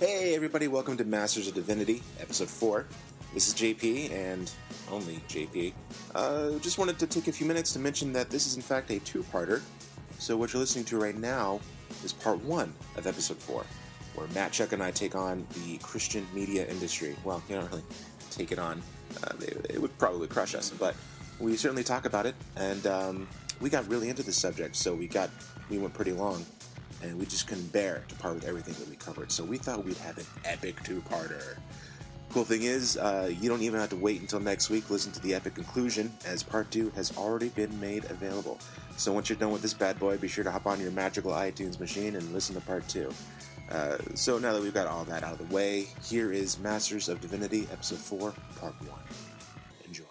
Hey everybody, welcome to Masters of Divinity, Episode 4. This is JP, and only JP. Just wanted to take a few minutes to mention that this is in fact a two-parter, so what you're listening to right now is Part 1 of Episode 4, where Matt, Chuck, and I take on the Christian media industry. Well, you don't really take it on. They would probably crush us, but we certainly talk about it, and we got really into the subject, so we went pretty long. And we just couldn't bear to part with everything that we covered, so we thought we'd have an epic two-parter. Cool thing is, you don't even have to wait until next week to listen to the epic conclusion, as Part 2 has already been made available. So once you're done with this bad boy, be sure to hop on your magical iTunes machine and listen to Part 2. So now that we've got all that out of the way, here is Masters of Divinity, Episode 4, Part 1. Enjoy.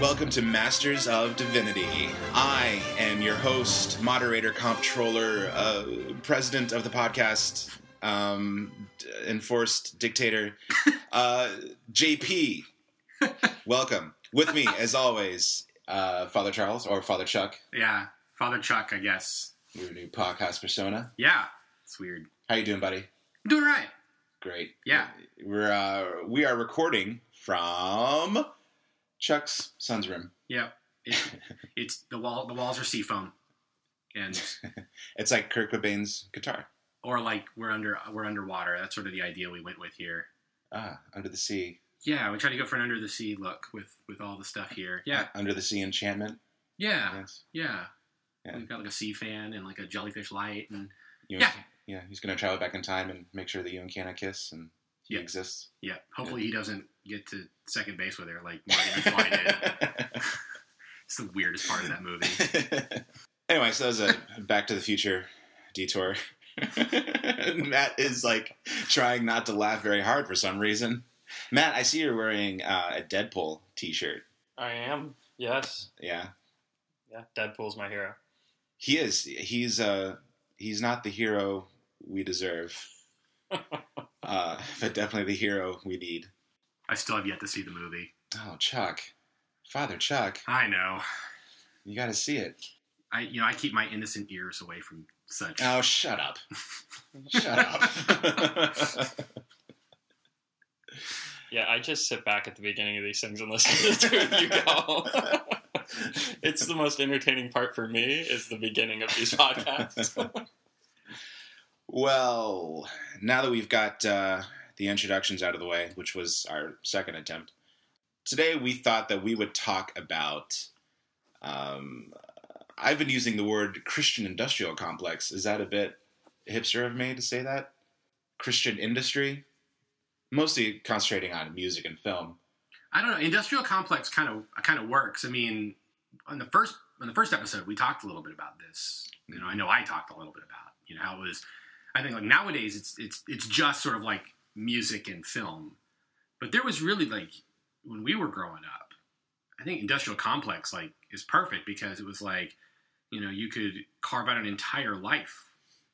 Welcome to Masters of Divinity. I am your host, moderator, comptroller, president of the podcast, enforced dictator, JP. Welcome. With me, as always, Father Charles, or Father Chuck. Yeah, Father Chuck, I guess. Your new podcast persona. Yeah, it's weird. How you doing, buddy? I'm doing all right. Great. Yeah. We are recording from Chuck's son's room. Yeah, it's the wall. The walls are seafoam, and it's like Kurt Cobain's guitar. Or like we're underwater. That's sort of the idea we went with here. Ah, under the sea. Yeah, we tried to go for an under the sea look with all the stuff here. Yeah, under the sea enchantment. Yeah, yes. Yeah. We've got like a sea fan and like a jellyfish light, and yeah, he's gonna travel back in time and make sure that you and Kana kiss and he exists. Yeah, hopefully he doesn't get to second base with her, like Morgan did. It's the weirdest part of that movie. Anyway, so that was a Back to the Future detour. Matt is like trying not to laugh very hard for some reason. Matt, I see you're wearing a Deadpool t-shirt. I am, yes. Yeah, Deadpool's my hero. He is. He's not the hero we deserve, but definitely the hero we need. I still have yet to see the movie. Oh, Chuck. Father Chuck. I know. You gotta see it. I keep my innocent ears away from such. Oh, shut up. Yeah, I just sit back at the beginning of these things and listen to the two of you go. It's the most entertaining part for me is the beginning of these podcasts. Well, now that we've got the introductions out of the way, which was our second attempt. Today we thought that we would talk about, I've been using the word Christian industrial complex. Is that a bit hipster of me to say that? Christian industry? Mostly concentrating on music and film. I don't know. Industrial complex kind of works. I mean, on the first episode, we talked a little bit about this. You know, I know I talked a little bit about, how it was, I think like nowadays it's just sort of like music and film, but there was really like when we were growing up, I think industrial complex like is perfect because it was like, you could carve out an entire life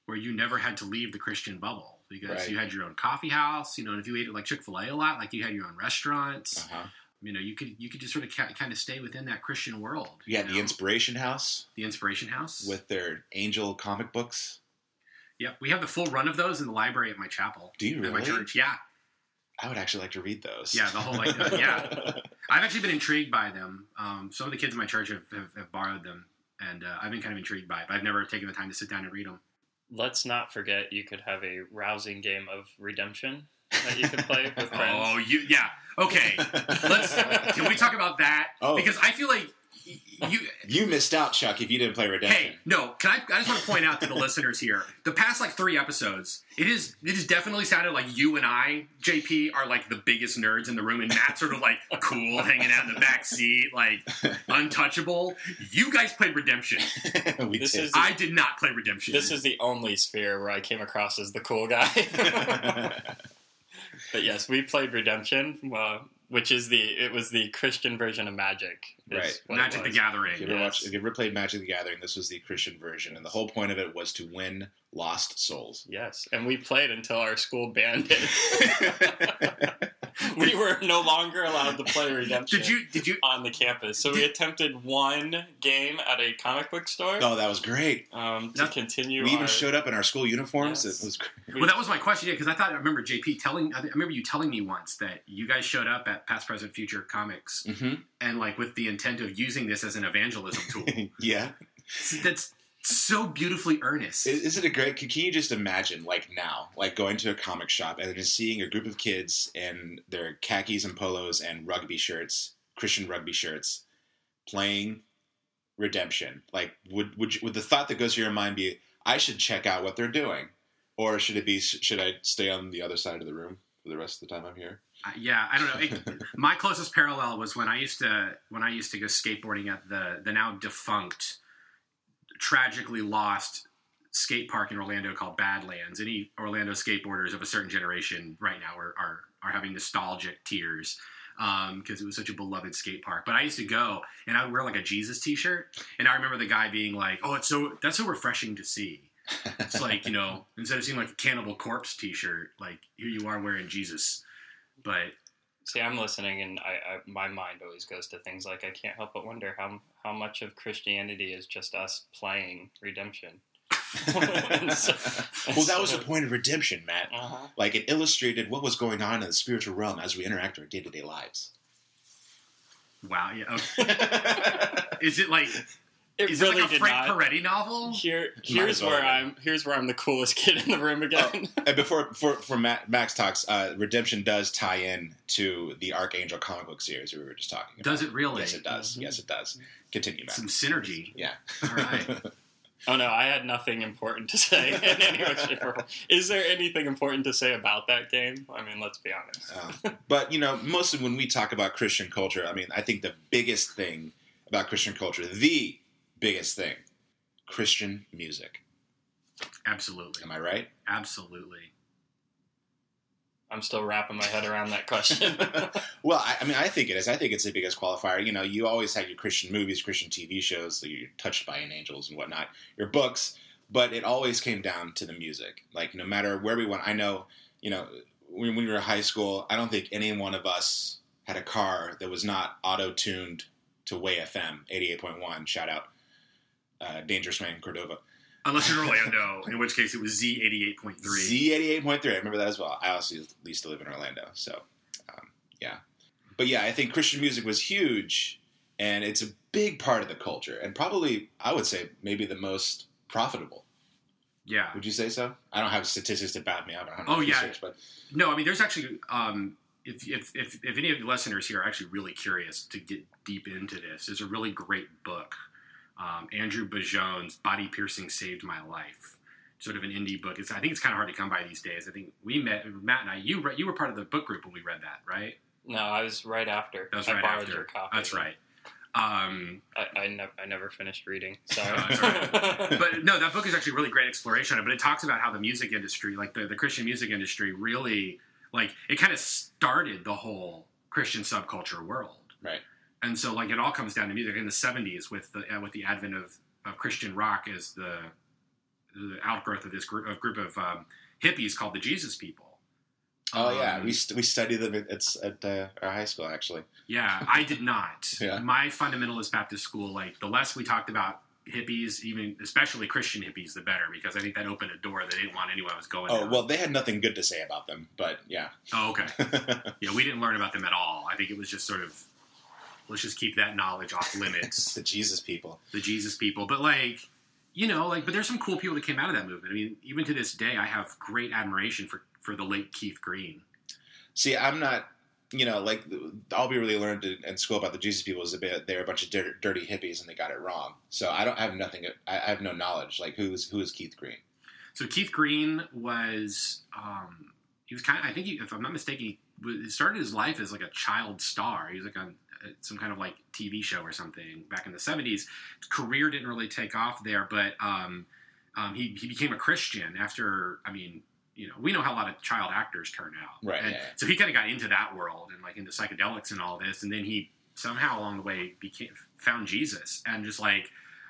where you never had to leave the Christian bubble because you had your own coffee house, and if you ate at like Chick-fil-A a lot, like you had your own restaurants, you could just sort of kind of stay within that Christian world. Yeah. The Inspiration House with their angel comic books. Yep, we have the full run of those in the library at my chapel. Do you really? At my church, yeah. I would actually like to read those. Yeah, the whole, I've actually been intrigued by them. Some of the kids in my church have borrowed them, and I've been kind of intrigued by it, but I've never taken the time to sit down and read them. Let's not forget you could have a rousing game of Redemption that you could play with friends. Oh, yeah. Okay. Can we talk about that? Oh. Because I feel like You missed out, Chuck, if you didn't play Redemption. Hey, no, I just want to point out to the listeners here, the past, like, 3 episodes, it is definitely sounded like you and I, JP, are, like, the biggest nerds in the room, and Matt's sort of, like, cool, hanging out in the back seat, like, untouchable. You guys played Redemption. I did not play Redemption. This is the only sphere where I came across as the cool guy. But, yes, we played Redemption. which is it was the Christian version of Magic. Right. Magic the Gathering. If you ever played Magic the Gathering, this was the Christian version. And the whole point of it was to win lost souls. Yes. And we played until our school banned it. We were no longer allowed to play Redemption did you on the campus. So we attempted one game at a comic book store. Oh, that was great. We even showed up in our school uniforms. Yes. It was great. Well, that was my question, because I remember you telling me once that you guys showed up at Past, Present, Future Comics, and like with the intent of using this as an evangelism tool. Yeah. That's so beautifully earnest. Isn't it great? Can you just imagine, like now, like going to a comic shop and just seeing a group of kids in their khakis and polos and rugby shirts, Christian rugby shirts, playing Redemption? Like, would the thought that goes through your mind be, I should check out what they're doing, or should I stay on the other side of the room for the rest of the time I'm here? Yeah, I don't know. My closest parallel was when I used to go skateboarding at the now defunct, tragically lost skate park in Orlando called Badlands. Any Orlando skateboarders of a certain generation right now are having nostalgic tears because it was such a beloved skate park. But I used to go and I would wear like a Jesus t-shirt, and I remember the guy being like, "Oh, that's so refreshing to see." It's like, you know, instead of seeing like a Cannibal Corpse t-shirt, like here you are wearing Jesus. But see, I'm listening, and I my mind always goes to things like, I can't help but wonder how much of Christianity is just us playing Redemption. That was the point of Redemption, Matt. Uh-huh. Like, it illustrated what was going on in the spiritual realm as we interact our day-to-day lives. Wow, yeah. Okay. Is it like... It is really it like a Frank Peretti novel? Here's where I'm the coolest kid in the room again. Oh, and before Max talks, Redemption does tie in to the Archangel comic book series we were just talking about. Does it really? Yes, it does. Mm-hmm. Yes, it does. Continue, Max. Some synergy. Yeah. All right. Oh no, I had nothing important to say in any way, shape, or form. Is there anything important to say about that game? I mean, let's be honest. But you know, mostly when we talk about Christian culture, I mean, I think the biggest thing about Christian culture, the biggest thing, Christian music. Absolutely. Am I right? Absolutely. I'm still wrapping my head around that question. Well, I mean, I think it is. I think it's the biggest qualifier. You know, you always have your Christian movies, Christian TV shows, so you're touched by angels and whatnot, your books, but it always came down to the music. Like, no matter where we went, I know, you know, when we were in high school, I don't think any one of us had a car that was not auto-tuned to Way FM, 88.1, shout out. Dangerous Man in Cordova. Unless you're in Orlando, in which case it was Z 88.3. Z 88.3, I remember that as well. I also used to live in Orlando, so yeah. But yeah, I think Christian music was huge, and it's a big part of the culture, and probably, I would say, maybe the most profitable. Yeah. Would you say so? I don't have statistics to back me up. I don't know research, but... No, I mean, there's actually... if any of the listeners here are actually really curious to get deep into this, there's a really great book. Andrew Bajone's Body Piercing Saved My Life, sort of an indie book. I think it's kind of hard to come by these days. I think we met, Matt and I, you were part of the book group when we read that, right? No, I was right after. That was right after. I borrowed your copy. That's right. I never finished reading. Sorry. That's right. But no, that book is actually a really great exploration of it, but it talks about how the music industry, like the Christian music industry, really, like, it kind of started the whole Christian subculture world. Right. And so, like, it all comes down to music. In the 70s, with the advent of Christian rock as the outgrowth of this group of hippies called the Jesus People. Oh, yeah. We studied them at our high school, actually. Yeah, I did not. Yeah. My fundamentalist Baptist school, like, the less we talked about hippies, even especially Christian hippies, the better, because I think that opened a door they didn't want anyone was going. Oh, well, they had nothing good to say about them, but yeah. Oh, okay. Yeah, we didn't learn about them at all. I think it was just sort of... Let's just keep that knowledge off limits. The Jesus people. But, like, you know, like, but there's some cool people that came out of that movement. I mean, even to this day, I have great admiration for the late Keith Green. See, I'm not, you know, like, all we really learned in school about the Jesus people is that they're a bunch of dirty hippies and they got it wrong. So I have no knowledge. Like, who is Keith Green? So Keith Green was, if I'm not mistaken, he started his life as, like, a child star. He was, like, some kind of like TV show or something back in the 70s. Career didn't really take off there, but he became a Christian after, I mean, you know, we know how a lot of child actors turn out. Right. And so he kind of got into that world and like into psychedelics and all this. And then he somehow along the way found Jesus and just like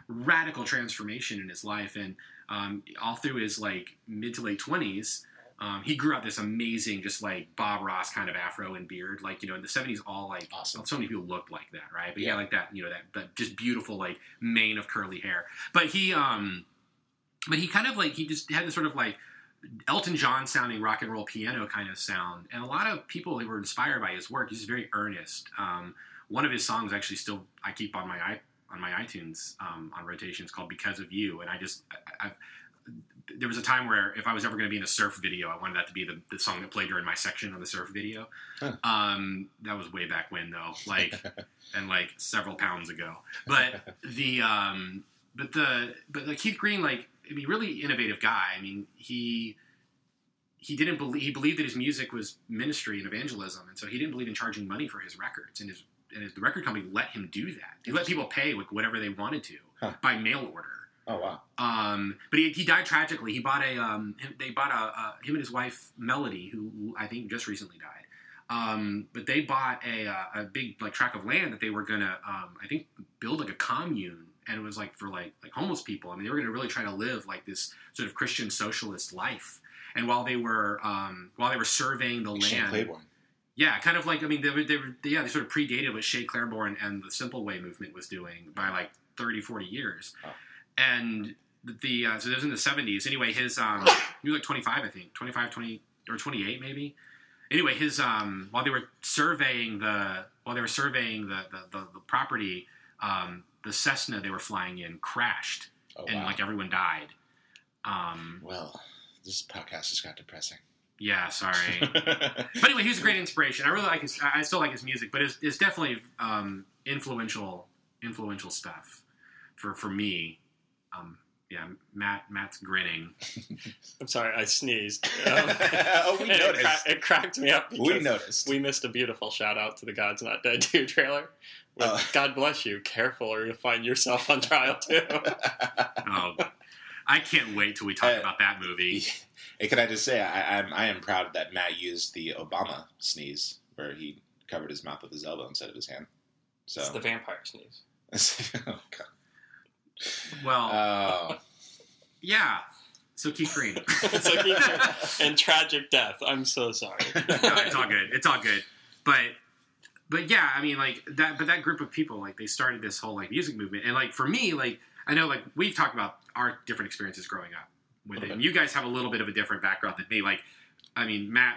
radical transformation in his life. And all through his like mid to late 20s, he grew out this amazing, just like Bob Ross kind of afro and beard. Like, you know, in the 70s, all like, awesome. So many people looked like that, right? But yeah, like that, you know, that just beautiful like mane of curly hair. But he kind of like, he just had this sort of like Elton John sounding rock and roll piano kind of sound. And a lot of people were inspired by his work. He's very earnest. One of his songs actually still, I keep on my iTunes on rotation. It's called Because of You. And I there was a time where if I was ever going to be in a surf video, I wanted that to be the song that played during my section of the surf video. Huh. That was way back when though, like, and like several pounds ago, but like Keith Green, like, I mean, really innovative guy. I mean, he believed that his music was ministry and evangelism. And so he didn't believe in charging money for his records, and the record company let him do that. They let people pay with whatever they wanted to by mail order. Oh wow! But he died tragically. He bought him and his wife Melody, who I think just recently died. But they bought a big like tract of land that they were gonna I think build like a commune, and it was like for like homeless people. I mean, they were gonna really try to live like this sort of Christian socialist life. And while they were surveying the land, Claiborne. Yeah, kind of like I mean they sort of predated what Shea Claiborne and the Simple Way Movement was doing by like 30, 40 years. Oh. And so it was in the 70s. Anyway, his, he was like 25, I think, 20, or 28 maybe. Anyway, his, while they were surveying the property, the Cessna they were flying in crashed and like everyone died. Well, this podcast just got depressing. Yeah, sorry. But anyway, he was a great inspiration. I really like his, I still like his music, but it's definitely, influential stuff for me. Yeah, Matt's grinning. I'm sorry, I sneezed. Oh, we noticed. It cracked me up. We noticed. We missed a beautiful shout out to the God's Not Dead 2 trailer. God bless you. Careful, or you'll find yourself on trial too. Oh, I can't wait till we talk about that movie. And can I just say, I am proud that Matt used the Obama sneeze, where he covered his mouth with his elbow instead of his hand. So it's the vampire sneeze. Oh God. Well, yeah. So Keith Green. And tragic death. I'm so sorry. No, it's all good. But yeah, I mean, like that. But that group of people, like, they started this whole like music movement. And like for me, like I know, like we've talked about our different experiences growing up with it. And you guys have a little bit of a different background than me. Like, I mean, Matt,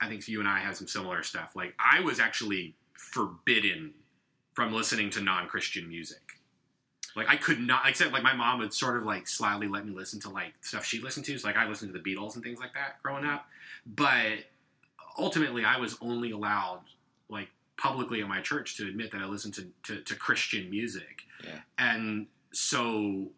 I think you and I have some similar stuff. Like, I was actually forbidden from listening to non-Christian music. Like, I could not, except, like, my mom would sort of, like, slyly let me listen to, like, stuff she listened to. So, like, I listened to the Beatles and things like that growing up. But ultimately, I was only allowed, like, publicly at my church to admit that I listened to Christian music. Yeah. And so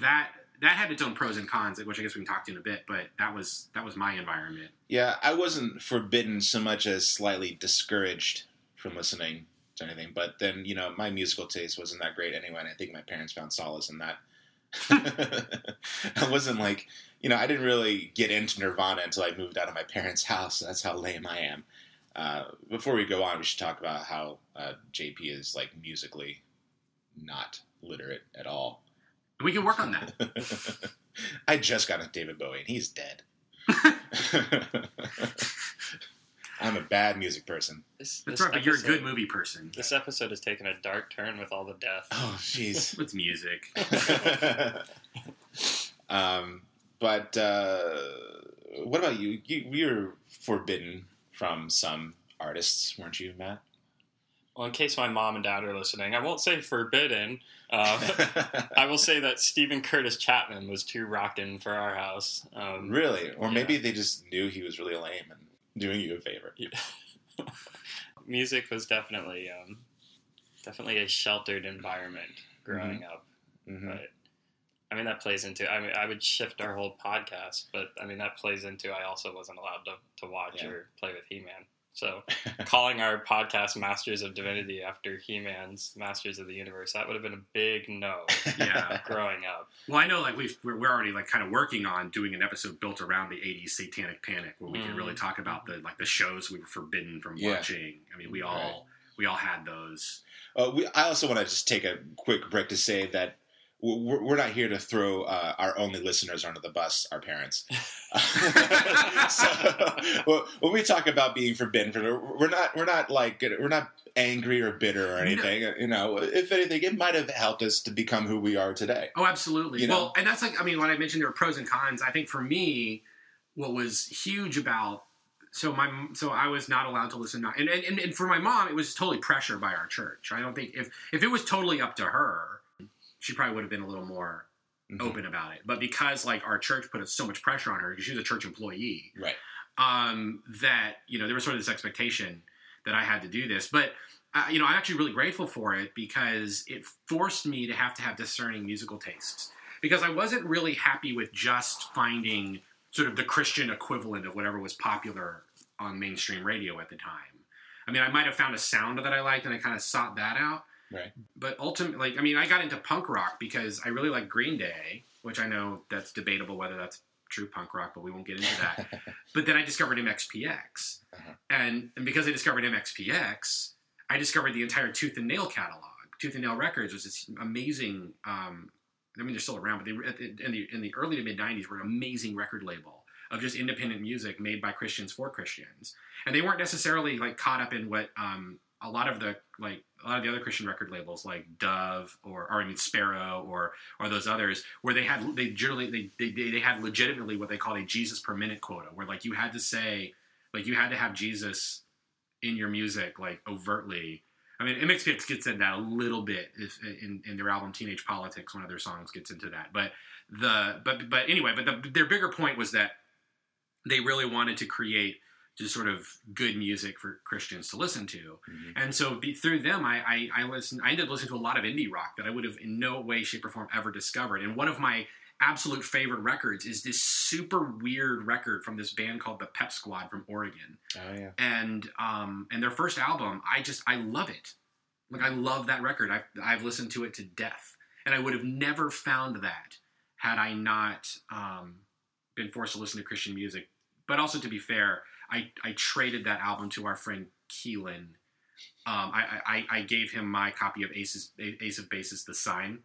that had its own pros and cons, which I guess we can talk to in a bit. But that was my environment. Yeah, I wasn't forbidden so much as slightly discouraged from listening anything, but then, you know, my musical taste wasn't that great anyway, and I think my parents found solace in that. I wasn't like, you know, I didn't really get into Nirvana until I moved out of my parents' house, so that's how lame I am. Before we go on, we should talk about how JP is, like, musically not literate at all. We can work on that. I just got into David Bowie, and he's dead. I'm a bad music person. That's right, but you're a good movie person. This episode has taken a dark turn with all the death. Oh, jeez. With music. But what about you? You were forbidden from some artists, weren't you, Matt? Well, in case my mom and dad are listening, I won't say forbidden. I will say that Stephen Curtis Chapman was too rockin' for our house. Really? Or maybe they just knew he was really lame and doing you a favor. Music was definitely a sheltered environment growing up. Mm-hmm. But I mean, that plays into, I mean, I would shift our whole podcast, but I mean, that plays into, I also wasn't allowed to watch or play with He-Man. So calling our podcast Masters of Divinity after He-Man's Masters of the Universe, that would have been a big no. Yeah, growing up. Well, I know, like, we're already, like, kind of working on doing an episode built around the 80s Satanic Panic, where we can really talk about the, like, the shows we were forbidden from watching. I mean, we all had those. I also want to just take a quick break to say that we're not here to throw our only listeners under the bus, our parents. So when we talk about being forbidden, we're not angry or bitter or anything. No. You know, if anything, it might have helped us to become who we are today. Oh, absolutely. You know? Well, and that's like, I mean, when I mentioned there were pros and cons, I think for me, what was huge about So I was not allowed to listen. And for my mom, it was totally pressure by our church. I don't think if it was totally up to her, she probably would have been a little more open about it. But because, like, our church put so much pressure on her, because she was a church employee, right? That, you know, there was sort of this expectation that I had to do this. But you know, I'm actually really grateful for it, because it forced me to have discerning musical tastes, because I wasn't really happy with just finding sort of the Christian equivalent of whatever was popular on mainstream radio at the time. I mean, I might have found a sound that I liked, and I kind of sought that out. Right. But ultimately, like, I mean, I got into punk rock because I really like Green Day, which I know that's debatable whether that's true punk rock, but we won't get into that. But then I discovered MXPX. Uh-huh. And because I discovered MXPX, I discovered the entire Tooth and Nail catalog. Tooth and Nail Records was this amazing... I mean, they're still around, but they in the early to mid '90s were an amazing record label of just independent music made by Christians for Christians, and they weren't necessarily, like, caught up in what a lot of the other Christian record labels, like Dove or Sparrow or those others, where they generally had legitimately what they called a Jesus per minute quota, where, like, you had to have Jesus in your music, like, overtly. I mean, MXPX gets into that a little bit in their album Teenage Politics. One of their songs gets into that. But their bigger point was that they really wanted to create just sort of good music for Christians to listen to. Mm-hmm. And so through them, I ended up listening to a lot of indie rock that I would have in no way, shape, or form ever discovered. And one of my absolute favorite records is this super weird record from this band called the Pep Squad from Oregon. Oh yeah. And their first album, I love it. Like, I love that record. I've listened to it to death, and I would have never found that had I not been forced to listen to Christian music. But also, to be fair, I traded that album to our friend Keelan. I gave him my copy of Ace of Base's The Sign.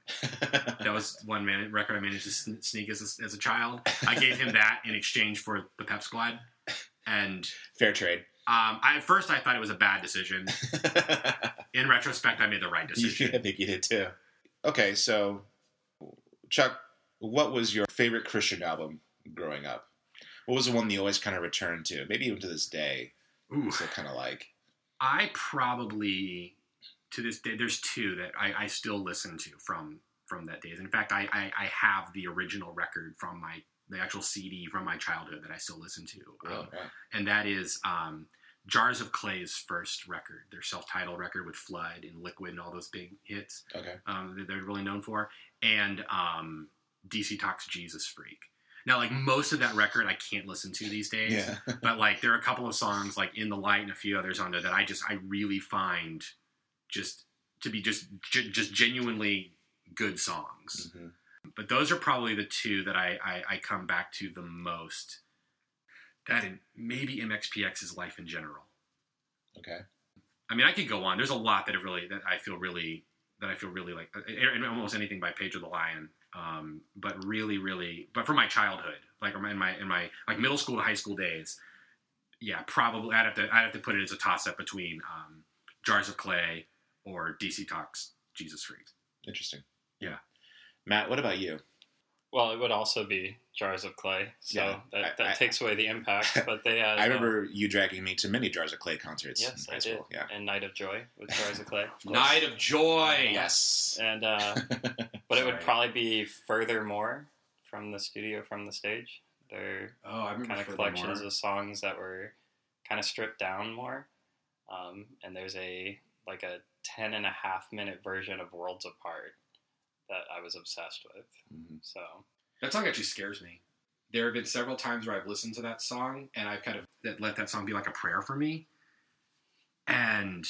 That was one record I managed to sneak as a child. I gave him that in exchange for the Pep Squad. And fair trade. At first, I thought it was a bad decision. In retrospect, I made the right decision. Yeah, I think you did too. Okay, so Chuck, what was your favorite Christian album growing up? What was the one you always kind of returned to? Maybe even to this day. Ooh. So kind of like... I probably, to this day, there's two that I still listen to from that days. In fact, I have the original record from the actual CD from my childhood that I still listen to. Oh, okay. And that is Jars of Clay's first record, their self-titled record with Flood and Liquid and all those big hits that they're really known for. And DC Talk's Jesus Freak. Now, like, most of that record I can't listen to these days, but, like, there are a couple of songs, like In the Light and a few others on there that I really find just to be just genuinely good songs. Mm-hmm. But those are probably the two that I come back to the most. That and maybe MXPX's Life in General. Okay. I mean, I could go on. There's a lot that I feel really like, and almost anything by Pedro the Lion. But really, really, but from my childhood, like in my like middle school to high school days, yeah, probably I'd have to put it as a toss up between Jars of Clay or DC Talk's Jesus Freak. Interesting. Yeah, Matt, what about you? Well, it would also be Jars of Clay, so yeah, that takes away the impact. But they had. I remember you dragging me to many Jars of Clay concerts. Yes, in high school. Yeah, and Night of Joy with Jars of Clay. Of Night of Joy, yes. And but it would probably be Furthermore from the studio, from the stage. They're kind of collections of songs that were kind of stripped down more. And there's a 10.5-minute version of Worlds Apart that I was obsessed with. Mm-hmm. So that song actually scares me. There have been several times where I've listened to that song and I've kind of let that song be like a prayer for me. And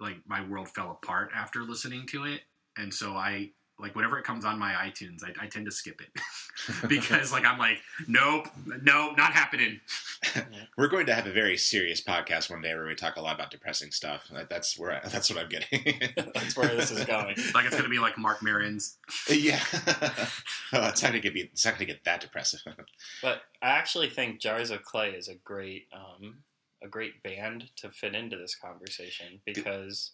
like my world fell apart after listening to it. And so I, like, whenever it comes on my iTunes, I tend to skip it because like, I'm like, nope, not happening. We're going to have a very serious podcast one day where we talk a lot about depressing stuff. That's what I'm getting. That's where this is going. Like, it's going to be like Mark Maron's. Yeah. It's not going to get that depressive. But I actually think Jars of Clay is a great band to fit into this conversation because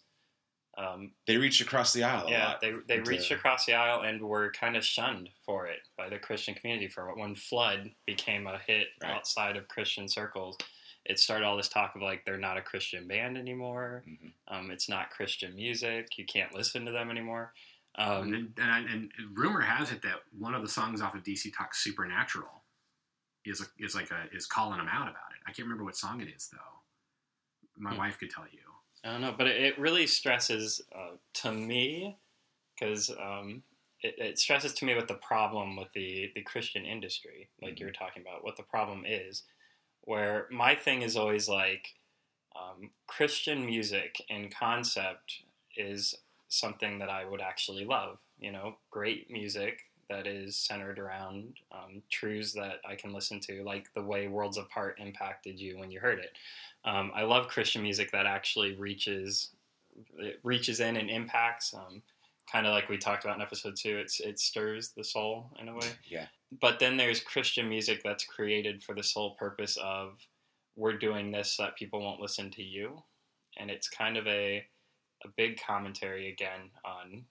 they reached across the aisle a lot. They reached across the aisle and were kind of shunned for it by the Christian community. For when Flood became a hit outside of Christian circles, it started all this talk of like, they're not a Christian band anymore. Mm-hmm. It's not Christian music. You can't listen to them anymore. And rumor has it that one of the songs off of DC Talk's Supernatural is calling them out about it. I can't remember what song it is, though. My wife could tell you. I don't know, but it really stresses to me, because it stresses to me what the problem with the Christian industry, like mm-hmm. you were talking about, what the problem is, where my thing is always like Christian music and concept is something that I would actually love, you know, great music that is centered around truths that I can listen to, like the way Worlds Apart impacted you when you heard it. I love Christian music that actually reaches in and impacts, kind of like we talked about in episode 2, it stirs the soul in a way. Yeah. But then there's Christian music that's created for the sole purpose of, we're doing this so that people won't listen to you. And it's kind of a big commentary again on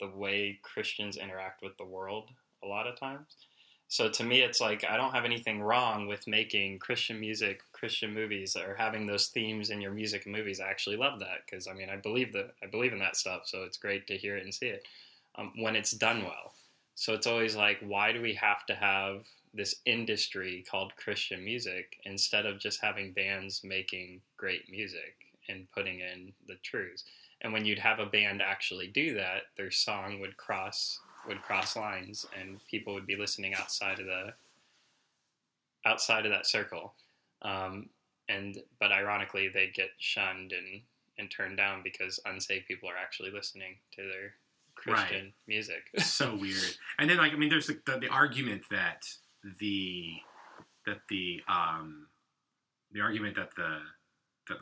the way Christians interact with the world a lot of times. So to me, it's like, I don't have anything wrong with making Christian music, Christian movies, or having those themes in your music and movies. I actually love that because, I mean, I believe in that stuff, so it's great to hear it and see it when it's done well. So it's always like, why do we have to have this industry called Christian music instead of just having bands making great music and putting in the truths? And when you'd have a band actually do that, their song would cross lines, and people would be listening outside of that circle. But ironically, they get shunned and turned down because unsaved people are actually listening to their Christian music. So weird. And then, like, I mean, there's the argument that the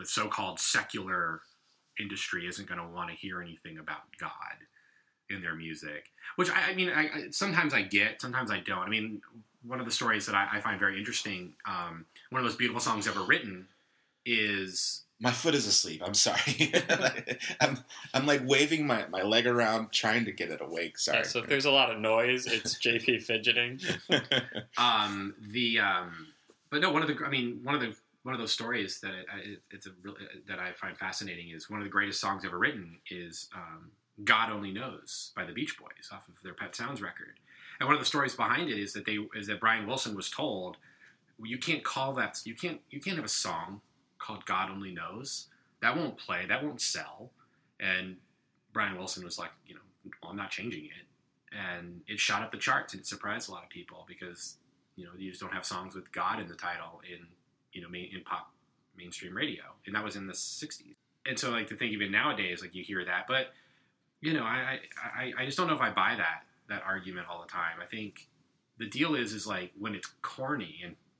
so-called secular industry isn't going to want to hear anything about God in their music, which I mean, sometimes I get, sometimes I don't. I mean, one of the stories that I find very interesting, one of those beautiful songs ever written is... My foot is asleep. I'm sorry. I'm like waving my leg around trying to get it awake. Sorry. Yeah, so if there's a lot of noise, it's JP fidgeting. One of those stories that I find fascinating is one of the greatest songs ever written is "God Only Knows" by the Beach Boys off of their Pet Sounds record. And one of the stories behind it is that Brian Wilson was told, well, "You can't call that. You can't have a song called God Only Knows. That won't play. That won't sell." And Brian Wilson was like, "You know, well, I'm not changing it." And it shot up the charts, and it surprised a lot of people because you just don't have songs with God in the title in pop mainstream radio. And that was in the 60s. And so, like, to think even nowadays, like, you hear that. But, you know, I just don't know if I buy that argument all the time. I think the deal is like, when it's corny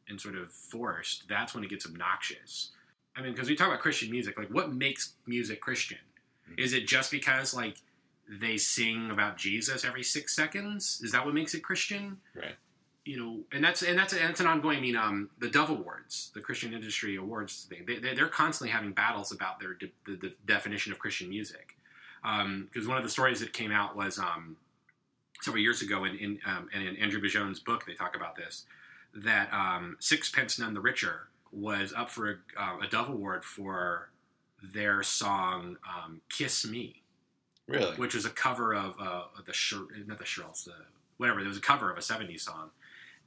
and sort of forced, that's when it gets obnoxious. I mean, because we talk about Christian music, like, what makes music Christian? Mm-hmm. Is it just because, like, they sing about Jesus every 6 seconds? Is that what makes it Christian? Right. You know, and that's an ongoing. I mean, the Dove Awards, the Christian Industry Awards thing, they're constantly having battles about the definition of Christian music. Because one of the stories that came out was several years ago, in Andrew Bijon's book, they talk about this, that Sixpence None the Richer was up for a Dove Award for their song "Kiss Me," really, which was a cover of there was a cover of a 70s song.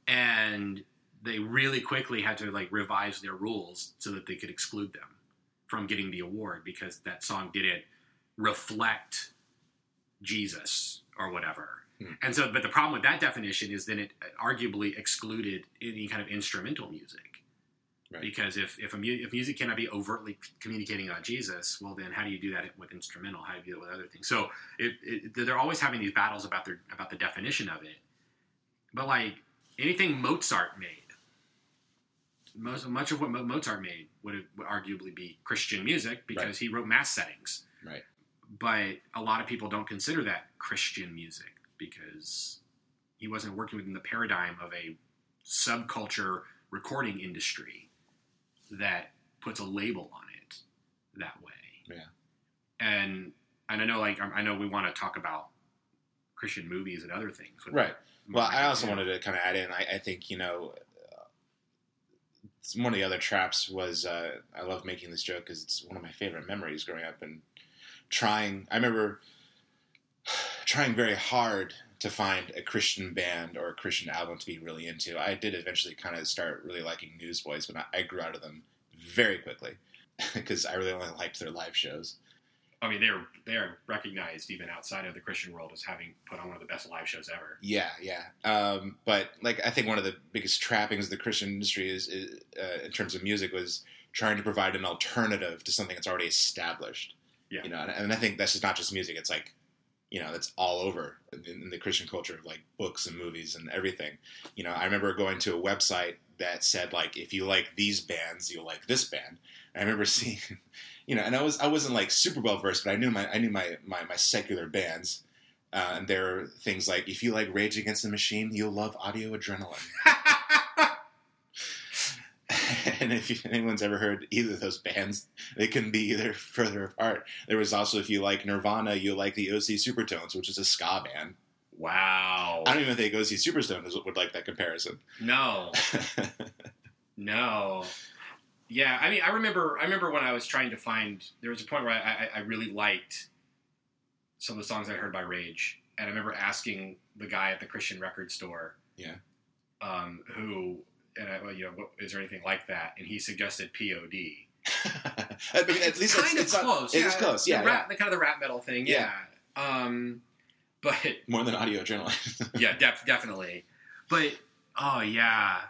And they really quickly had to, like, revise their rules so that they could exclude them from getting the award because that song didn't reflect Jesus or whatever. Hmm. And so, but the problem with that definition is then it arguably excluded any kind of instrumental music. Right. Because if music cannot be overtly communicating about Jesus, well, then how do you do that with instrumental? How do you do it with other things? So they're always having these battles about the definition of it. But like anything Mozart made, much of what Mozart made would arguably be Christian music because he wrote mass settings. Right. But a lot of people don't consider that Christian music because he wasn't working within the paradigm of a subculture recording industry that puts a label on it that way. Yeah. And I know we want to talk about Christian movies and other things. Right. Well, I also wanted to kind of add in, I think, one of the other traps was, I love making this joke because it's one of my favorite memories growing up and I remember trying very hard to find a Christian band or a Christian album to be really into. I did eventually kind of start really liking Newsboys, but I grew out of them very quickly because I really only liked their live shows. I mean, they're recognized even outside of the Christian world as having put on one of the best live shows ever. Yeah. But I think one of the biggest trappings of the Christian industry is in terms of music was trying to provide an alternative to something that's already established. Yeah. And I think that's just not just music. It's that's all over in the Christian culture of books and movies and everything. I remember going to a website that said if you like these bands, you'll like this band. And I remember seeing, and I wasn't super well versed, but I knew my secular bands. And there were things like, if you like Rage Against the Machine, you'll love Audio Adrenaline. And if anyone's ever heard either of those bands, they couldn't be either further apart. There was also, if you like Nirvana, you like the OC Supertones, which is a ska band. Wow. I don't even think OC Supertones would like that comparison. No. No. Yeah, I mean, I remember when I was trying to find, there was a point where I really liked some of the songs I heard by Rage. And I remember asking the guy at the Christian record store, who... And is there anything like that? And he suggested POD. I mean, at least it's close. It is close. Yeah, the rap metal thing. Yeah. But more than Audio Adrenaline. Yeah, definitely. But it's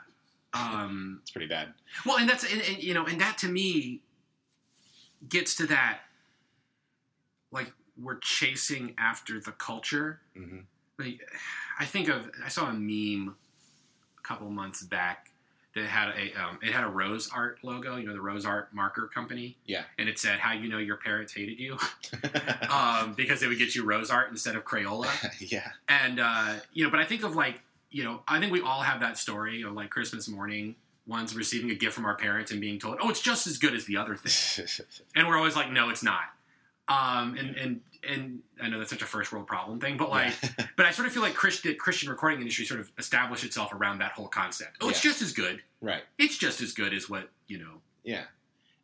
pretty bad. Well, and that's and that to me gets to that we're chasing after the culture. Mm-hmm. I saw a meme a couple months back. That had a Rose Art logo, the Rose Art marker company. Yeah. And it said, how your parents hated you. Because they would get you Rose Art instead of Crayola. Yeah. And, but I think of I think we all have that story of Christmas morning, one's receiving a gift from our parents and being told, oh, it's just as good as the other thing. And we're always like, no, it's not. And I know that's such a first world problem thing, but but I sort of feel like the Christian recording industry sort of established itself around that whole concept. Oh, it's just as good. Right. It's just as good as what. Yeah.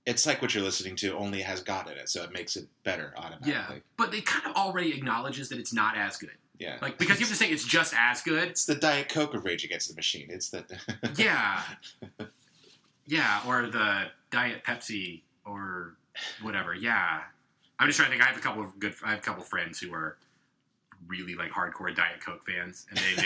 It's like what you're listening to only has God in it, so it makes it better automatically. Yeah. But they kind of already acknowledges that it's not as good. Yeah. Because you have to say it's just as good. It's the Diet Coke of Rage Against the Machine. It's the... Yeah. Yeah. Or the Diet Pepsi or whatever. Yeah. I'm just trying to think. I have a couple friends who are really hardcore Diet Coke fans, and they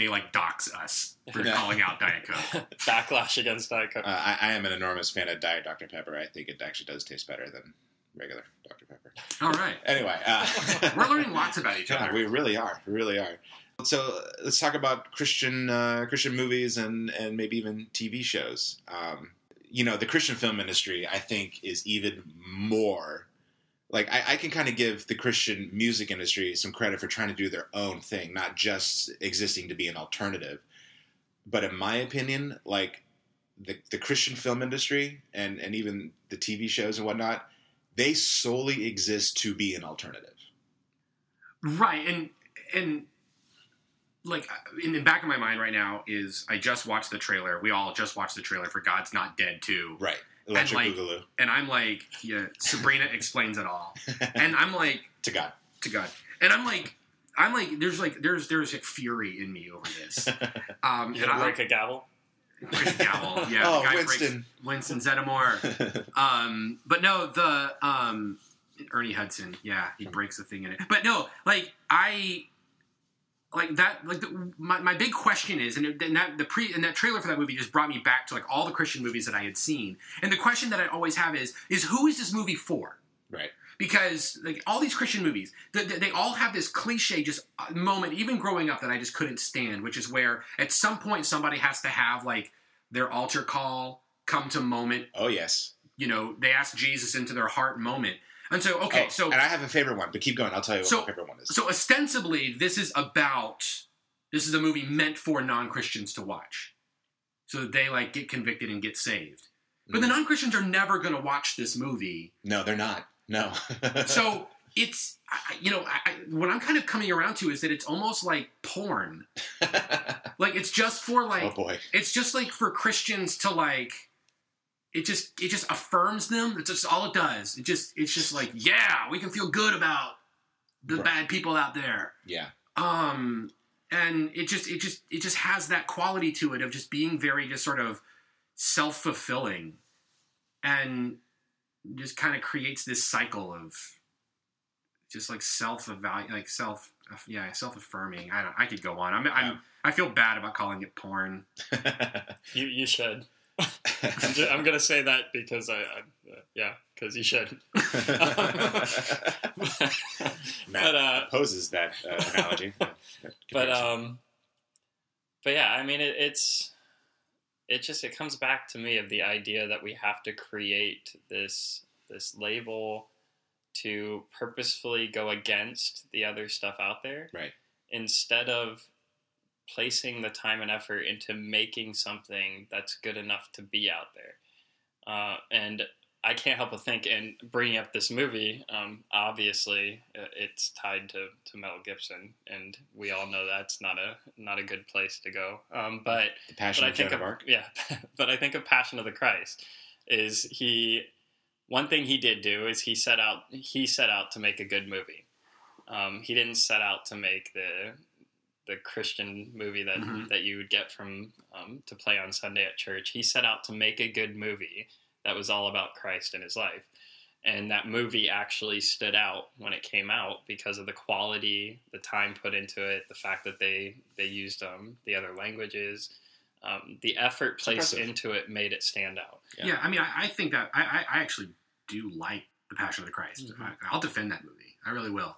may dox us for calling out Diet Coke. Backlash against Diet Coke. I am an enormous fan of Diet Dr Pepper. I think it actually does taste better than regular Dr Pepper. All right. Anyway, we're learning lots about each other. We really are. So let's talk about Christian movies and maybe even TV shows. The Christian film industry, I think, is even more... I can kind of give the Christian music industry some credit for trying to do their own thing, not just existing to be an alternative. But in my opinion, the Christian film industry and even the TV shows and whatnot, they solely exist to be an alternative. Right, and... in the back of my mind right now is I just watched the trailer. We all just watched the trailer for God's Not Dead 2. Right. Electric Boogaloo. And I'm Sabrina explains it all. And I'm To God. And I'm there's fury in me over this. You break a gavel? Break a gavel, yeah. Oh, Winston Zeddemore. But no, Ernie Hudson. Yeah, he breaks the thing in it. But no, like that, like the, my big question is, and that trailer for that movie just brought me back to like all the Christian movies that I had seen. And the question that I always have is who is this movie for? Right. Because like all these Christian movies, they all have this cliche just moment, even growing up, that I just couldn't stand, which is where at some point somebody has to have like their altar call, come to moment. Oh yes. You know, they ask Jesus into their heart moment. And so, okay, so... And I have a favorite one, but keep going. I'll tell you what my favorite one is. So, ostensibly, this is a movie meant for non-Christians to watch. So that they, like, get convicted and get saved. But the non-Christians are never going to watch this movie. No, they're not. No. So, it's... what I'm kind of coming around to is that it's almost like porn. Like, it's just for, like... Oh, boy. It's just, like, for Christians to, like... It just affirms them. It's just all it does. It's just like, yeah, we can feel good about the bad people out there. Yeah. And it just has that quality to it of just being very just sort of self-fulfilling, and just kind of creates this cycle of just like self-affirming. I could go on. I feel bad about calling it porn. You should. I'm going to say that because because you should. Matt opposes that analogy. But yeah, I mean, it comes back to me of the idea that we have to create this label to purposefully go against the other stuff out there, right? Instead of placing the time and effort into making something that's good enough to be out there. And I can't help but think, and bringing up this movie, obviously it's tied to Mel Gibson, and we all know that's not a good place to go. But the Passion but I of think Joan of Arc. Yeah, but I think of Passion of the Christ is one thing he did do is he set out to make a good movie. He didn't set out to make the Christian movie that you would get from to play on Sunday at church. He set out to make a good movie that was all about Christ and his life. And that movie actually stood out when it came out because of the quality, the time put into it, the fact that they used the other languages. The effort placed into it made it stand out. Yeah, I mean, I think that I actually do like The Passion of the Christ. Mm-hmm. I'll defend that movie. I really will.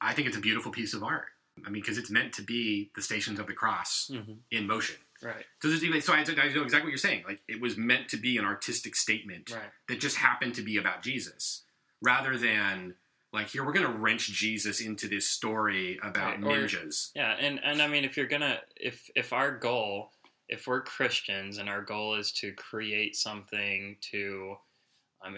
I think it's a beautiful piece of art. I mean, because it's meant to be the Stations of the Cross in motion. Right. So I know exactly what you're saying. Like, it was meant to be an artistic statement that just happened to be about Jesus, rather than, like, here, we're going to wrench Jesus into this story about ninjas. Yeah, and I mean, if you're going to... If our goal, if we're Christians and our goal is to create something to...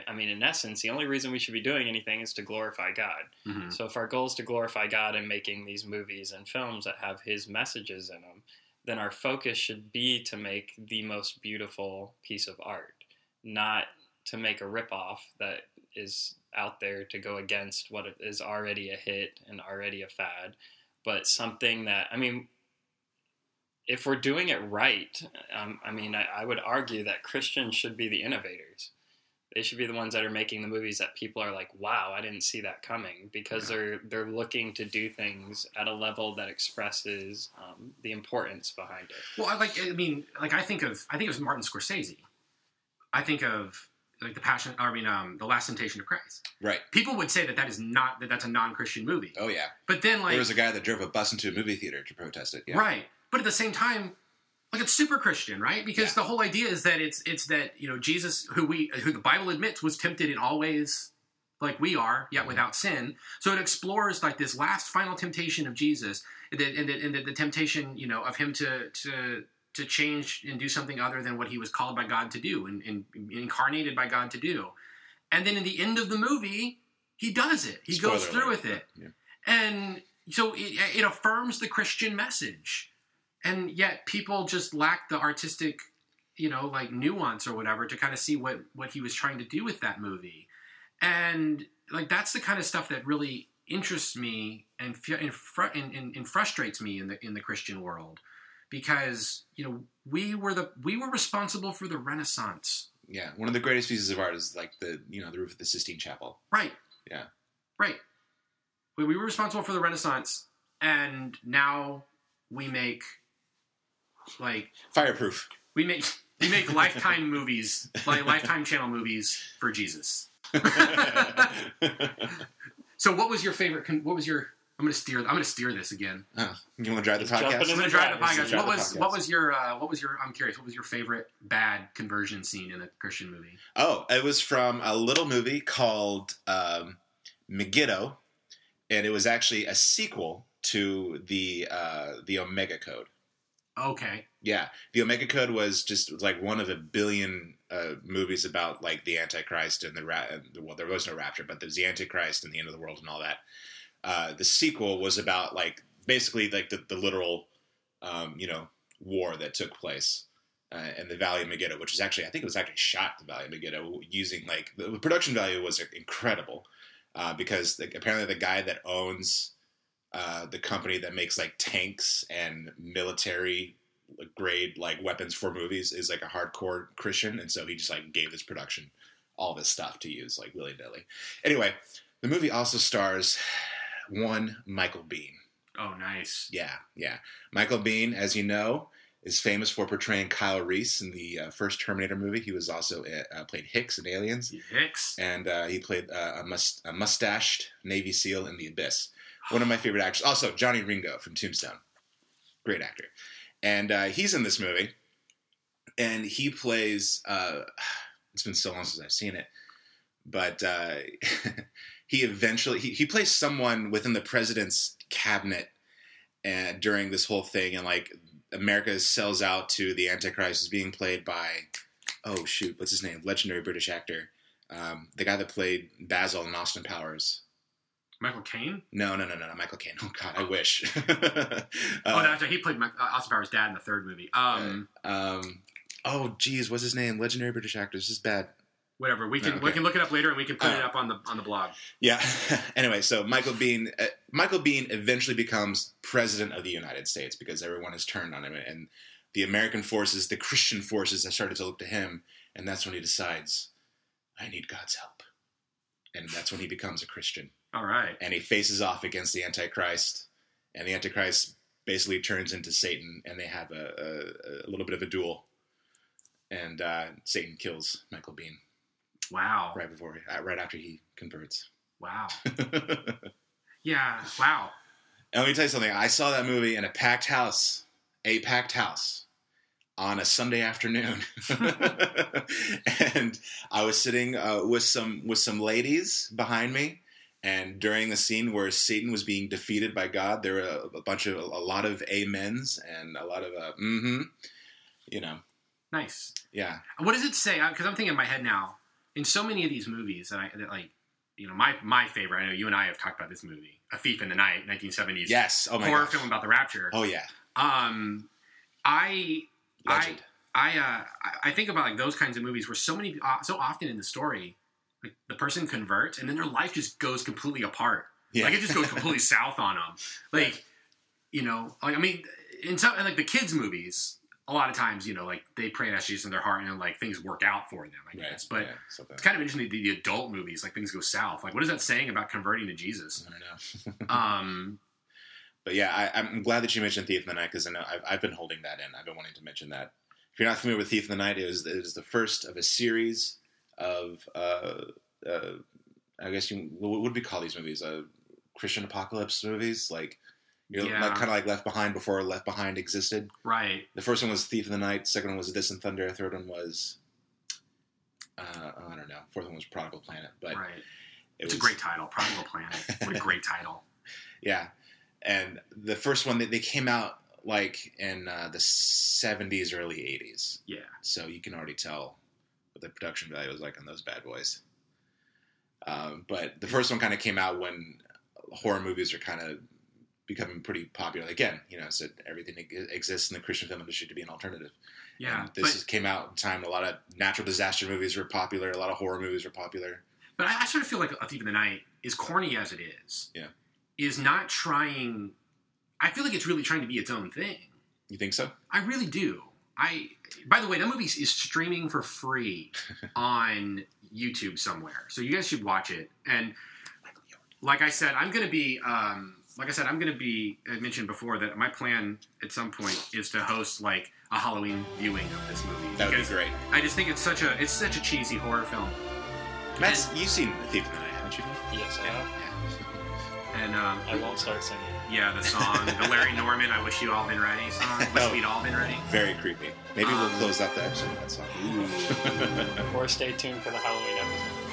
I mean, in essence, the only reason we should be doing anything is to glorify God. Mm-hmm. So if our goal is to glorify God in making these movies and films that have his messages in them, then our focus should be to make the most beautiful piece of art, not to make a ripoff that is out there to go against what is already a hit and already a fad, but something that, I mean, if we're doing it right, I would argue that Christians should be the innovators. They should be the ones that are making the movies that people are like, wow, I didn't see that coming, because they're looking to do things at a level that expresses the importance behind it. Well, I think of Martin Scorsese. I think of like The Last Temptation of Christ. Right. People would say that's a non-Christian movie. Oh yeah. But then like there was a guy that drove a bus into a movie theater to protest it. Yeah. Right. But at the same time, like, it's super Christian, right? Because the whole idea is that it's that, you know, Jesus, who the Bible admits was tempted in all ways like we are, yet without sin. So it explores like this last final temptation of Jesus, and the temptation, you know, of him to change and do something other than what he was called by God to do and incarnated by God to do. And then in the end of the movie, he does it. He goes through with it. Yeah. And so it affirms the Christian message. And yet people just lack the artistic, you know, like nuance or whatever to kind of see what he was trying to do with that movie. And like, that's the kind of stuff that really interests me and frustrates me in the Christian world, because, you know, we were responsible for the Renaissance. Yeah. One of the greatest pieces of art is like the roof of the Sistine Chapel. Right. Yeah. Right. We were responsible for the Renaissance, and now we make like Fireproof. We make Lifetime movies, like Lifetime Channel movies for Jesus. So what was your favorite? I'm going to steer this again. Oh, you want to drive the podcast? I'm going to drive the podcast. What was your I'm curious. What was your favorite bad conversion scene in a Christian movie? Oh, it was from a little movie called Megiddo, and it was actually a sequel to the Omega Code. Okay. Yeah, the Omega Code was just like one of a billion movies about like the Antichrist and well, there was no rapture, but there's the Antichrist and the end of the world and all that. The sequel was about like basically like the literal, war that took place in the Valley of Megiddo, which is actually, I think it was actually shot in the Valley of Megiddo using like the production value was incredible because apparently the guy that owns the company that makes like tanks and military grade like weapons for movies is like a hardcore Christian, and so he just like gave this production all this stuff to use like willy nilly. Anyway, the movie also stars one Michael Biehn. Oh, nice. Yeah. Michael Biehn, as you know, is famous for portraying Kyle Reese in the first Terminator movie. He was also played Hicks in Aliens. Hicks, and he played a mustached Navy SEAL in The Abyss. One of my favorite actors. Also, Johnny Ringo from Tombstone. Great actor. And he's in this movie. And he plays... it's been so long since I've seen it. But he eventually... He plays someone within the president's cabinet during this whole thing. And, like, America sells out to the Antichrist, is being played by... Oh, shoot. What's his name? Legendary British actor. The guy that played Basil in Austin Powers. Michael Caine? No, Michael Caine. Oh, God, I wish. He played Austin Powers' dad in the third movie. What's his name? Legendary British actor. This is bad. Whatever. We can look it up later, and we can put it up on the blog. Yeah. Anyway, so Michael Biehn eventually becomes president of the United States because everyone has turned on him, and the American forces, the Christian forces, have started to look to him, and that's when he decides, I need God's help. And that's when he becomes a Christian. All right. And he faces off against the Antichrist, and the Antichrist basically turns into Satan, and they have a little bit of a duel, and Satan kills Michael Biehn. Wow. Right after he converts. Wow. Yeah, wow. And let me tell you something. I saw that movie in a packed house, on a Sunday afternoon. And I was sitting with some ladies behind me. And during the scene where Satan was being defeated by God, there were a lot of amens and a lot of . Nice. Yeah. What does it say? Because I'm thinking in my head now. In so many of these movies that my favorite. I know you and I have talked about this movie, A Thief in the Night, 1970s. Yes. Oh my horror gosh. Film about the rapture. Oh yeah. Legend. I think about like those kinds of movies where so often in the story. Like the person converts, and then their life just goes completely apart. Yeah. Like it just goes completely south on them. Like, like I mean, in the kids' movies, a lot of times, like they pray and ask Jesus in their heart, and then, like things work out for them, I guess. But it's kind of interesting the adult movies, like things go south. Like, what is that saying about converting to Jesus? I don't know. But yeah, I'm glad that you mentioned Thief in the Night because I know I've been holding that in. I've been wanting to mention that. If you're not familiar with Thief in the Night, it was the first of a series of I guess what would we call these movies? Christian apocalypse movies, like kind of like Left Behind before Left Behind existed. Right. The first one was Thief in the Night. The second one was This and Thunder. The third one was I don't know. Fourth one was Prodigal Planet. But right. It's a great title, Prodigal Planet. What a great title. Yeah, and the first one they came out like in the 70s, early 80s. Yeah. So you can already tell what the production value was like on those bad boys. But the first one kind of came out when horror movies are kind of becoming pretty popular. Again, so everything that exists in the Christian film industry to be an alternative. Yeah. And this came out in time. A lot of natural disaster movies were popular. A lot of horror movies were popular. But I sort of feel like A Thief in the Night, as corny as it is, is not trying... I feel like it's really trying to be its own thing. You think so? I really do. By the way, that movie is streaming for free on YouTube somewhere, so you guys should watch it. And like I said, I'm going to be like I said, I'm going to be, I mentioned before that my plan at some point is to host like a Halloween viewing of this movie. That would be great. I just think it's such a cheesy horror film. Matt, you've seen A Thief in the Night, haven't you? Yes, I have. Yeah. And I won't start singing. Yeah, the song, the Larry Norman, I Wish You All Been Ready song. We'd all been ready. Very creepy. Maybe we'll close out the episode with that song. Or stay tuned for the Halloween episode.